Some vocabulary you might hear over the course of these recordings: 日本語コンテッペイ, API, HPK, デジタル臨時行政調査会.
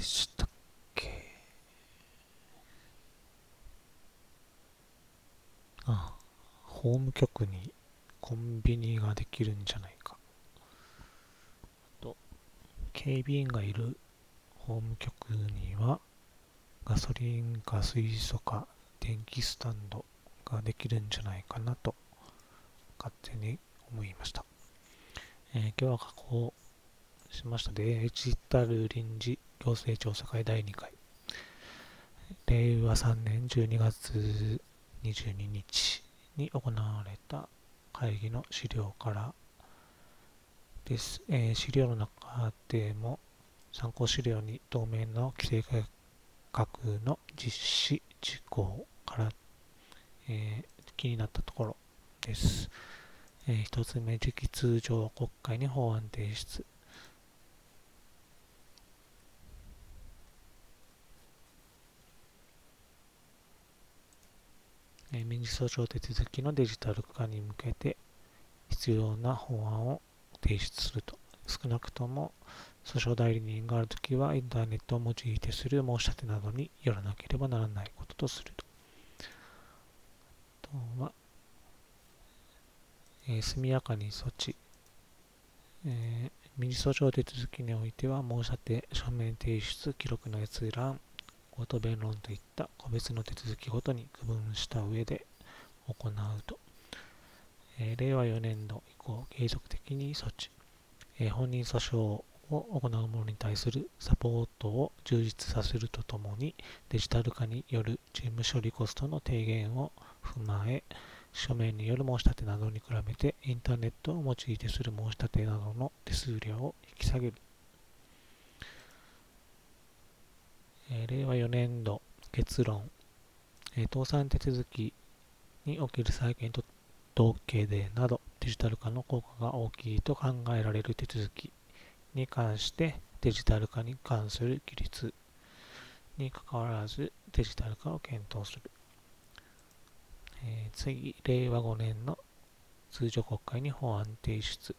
でしたっけ。あ、法務局にコンビニができるんじゃないか。あと、警備員がいる法務局にはガソリンか水素か電気スタンドができるんじゃないかなと勝手に思いました。今日は加工しましたで、デジタル臨時行政調査会第2回。令和3年12月22日に行われた会議の資料からです。資料の中でも参考資料に当面の規制改革の実施事項から、気になったところです。1つ目、次期通常国会に法案提出。民事訴訟手続きのデジタル化に向けて必要な法案を提出すると。少なくとも訴訟代理人があるときはインターネットを用いてする申し立てなどによらなければならないこととすると。あとは、速やかに措置、民事訴訟手続きにおいては申し立て、書面提出、記録の閲覧、口頭弁論といった個別の手続きごとに区分した上で行うと。令和4年度以降継続的に措置、本人訴訟を行う者に対するサポートを充実させるとともに、デジタル化による事務処理コストの低減を踏まえ、書面による申し立てなどに比べてインターネットを用いてする申し立てなどの手数料を引き下げる。令和4年度結論、倒産手続きにおける債権同型でなどデジタル化の効果が大きいと考えられる手続きに関して、デジタル化に関する規律にかかわらずデジタル化を検討する。次、令和5年の通常国会に法案提出。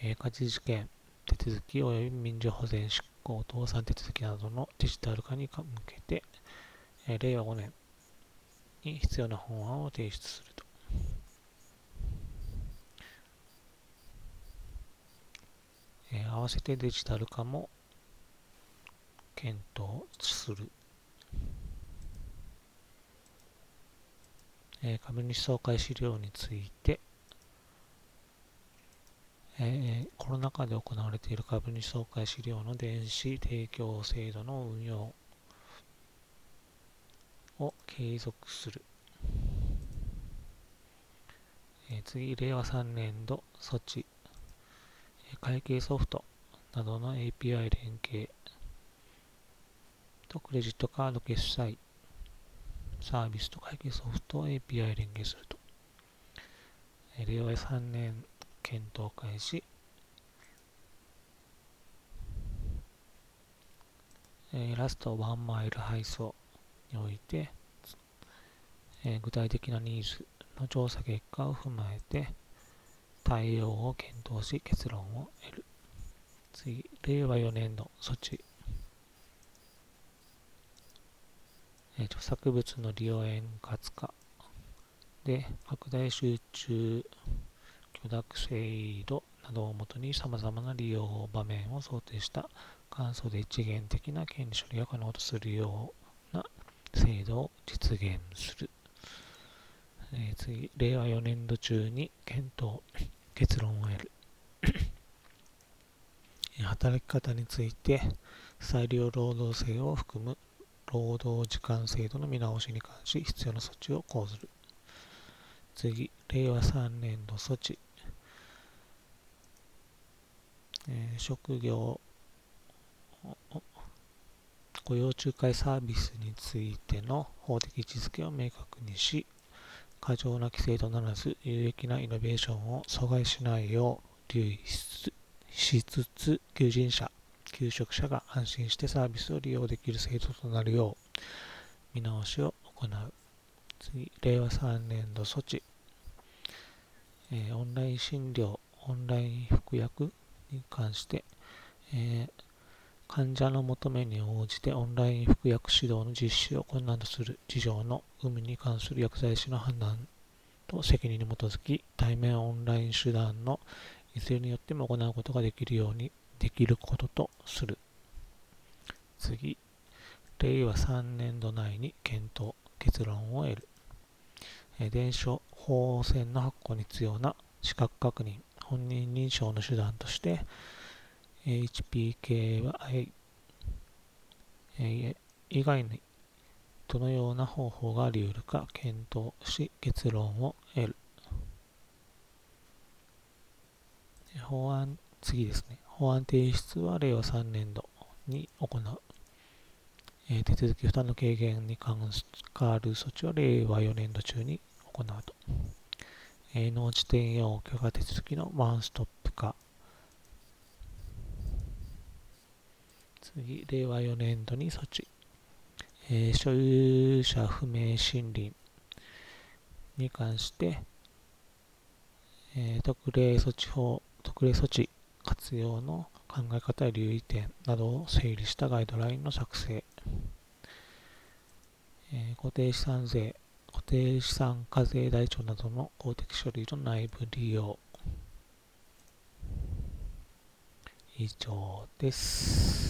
家事事件手続き及び民事保全執行、倒産手続きなどのデジタル化に向けて、令和5年に必要な法案を提出すると。合わせてデジタル化も検討する。株主総会資料について、コロナ禍で行われている株主総会資料の電子提供制度の運用を継続する。次、令和3年度措置、会計ソフトなどの API 連携とクレジットカード決済サービスと会計ソフトを API 連携すると。令和3年検討開始。ラスト、ワンマイル配送において、具体的なニーズの調査結果を踏まえて対応を検討し結論を得る。次、令和4年度措置、著作物の利用円滑化で拡大集中許諾制度などをもとにさまざまな利用場面を想定した簡素で一元的な権利処理が可能とするような制度を実現する。次、令和4年度中に検討、結論を得る。働き方について、裁量労働制を含む労働時間制度の見直しに関し必要な措置を講ずる。次、令和3年度措置、職業雇用仲介サービスについての法的位置づけを明確にし、過剰な規制とならず有益なイノベーションを阻害しないよう留意しつつ、求人者求職者が安心してサービスを利用できる制度となるよう見直しを行う。次、令和3年度措置、オンライン診療、オンライン服薬に関して、患者の求めに応じてオンライン服薬指導の実施を困難とする事情の有無に関する薬剤師の判断と責任に基づき、対面オンライン手段のいずれによっても行うことができるようにできることとする。次、令和3年度内に検討、結論を得る。電書法宣の発行に必要な資格確認、本人認証の手段として、HPK は以外にどのような方法があり得るか検討し結論を得る。法案、次ですね。法案提出は令和3年度に行う。手続き負担の軽減に関わる措置は令和4年度中に行うと。農地転用許可手続きのワンストップ化。次、令和4年度に措置。所有者不明森林に関して、特例措置活用の考え方や留意点などを整理したガイドラインの作成。固定資産課税台帳などの公的書類の内部利用。以上です。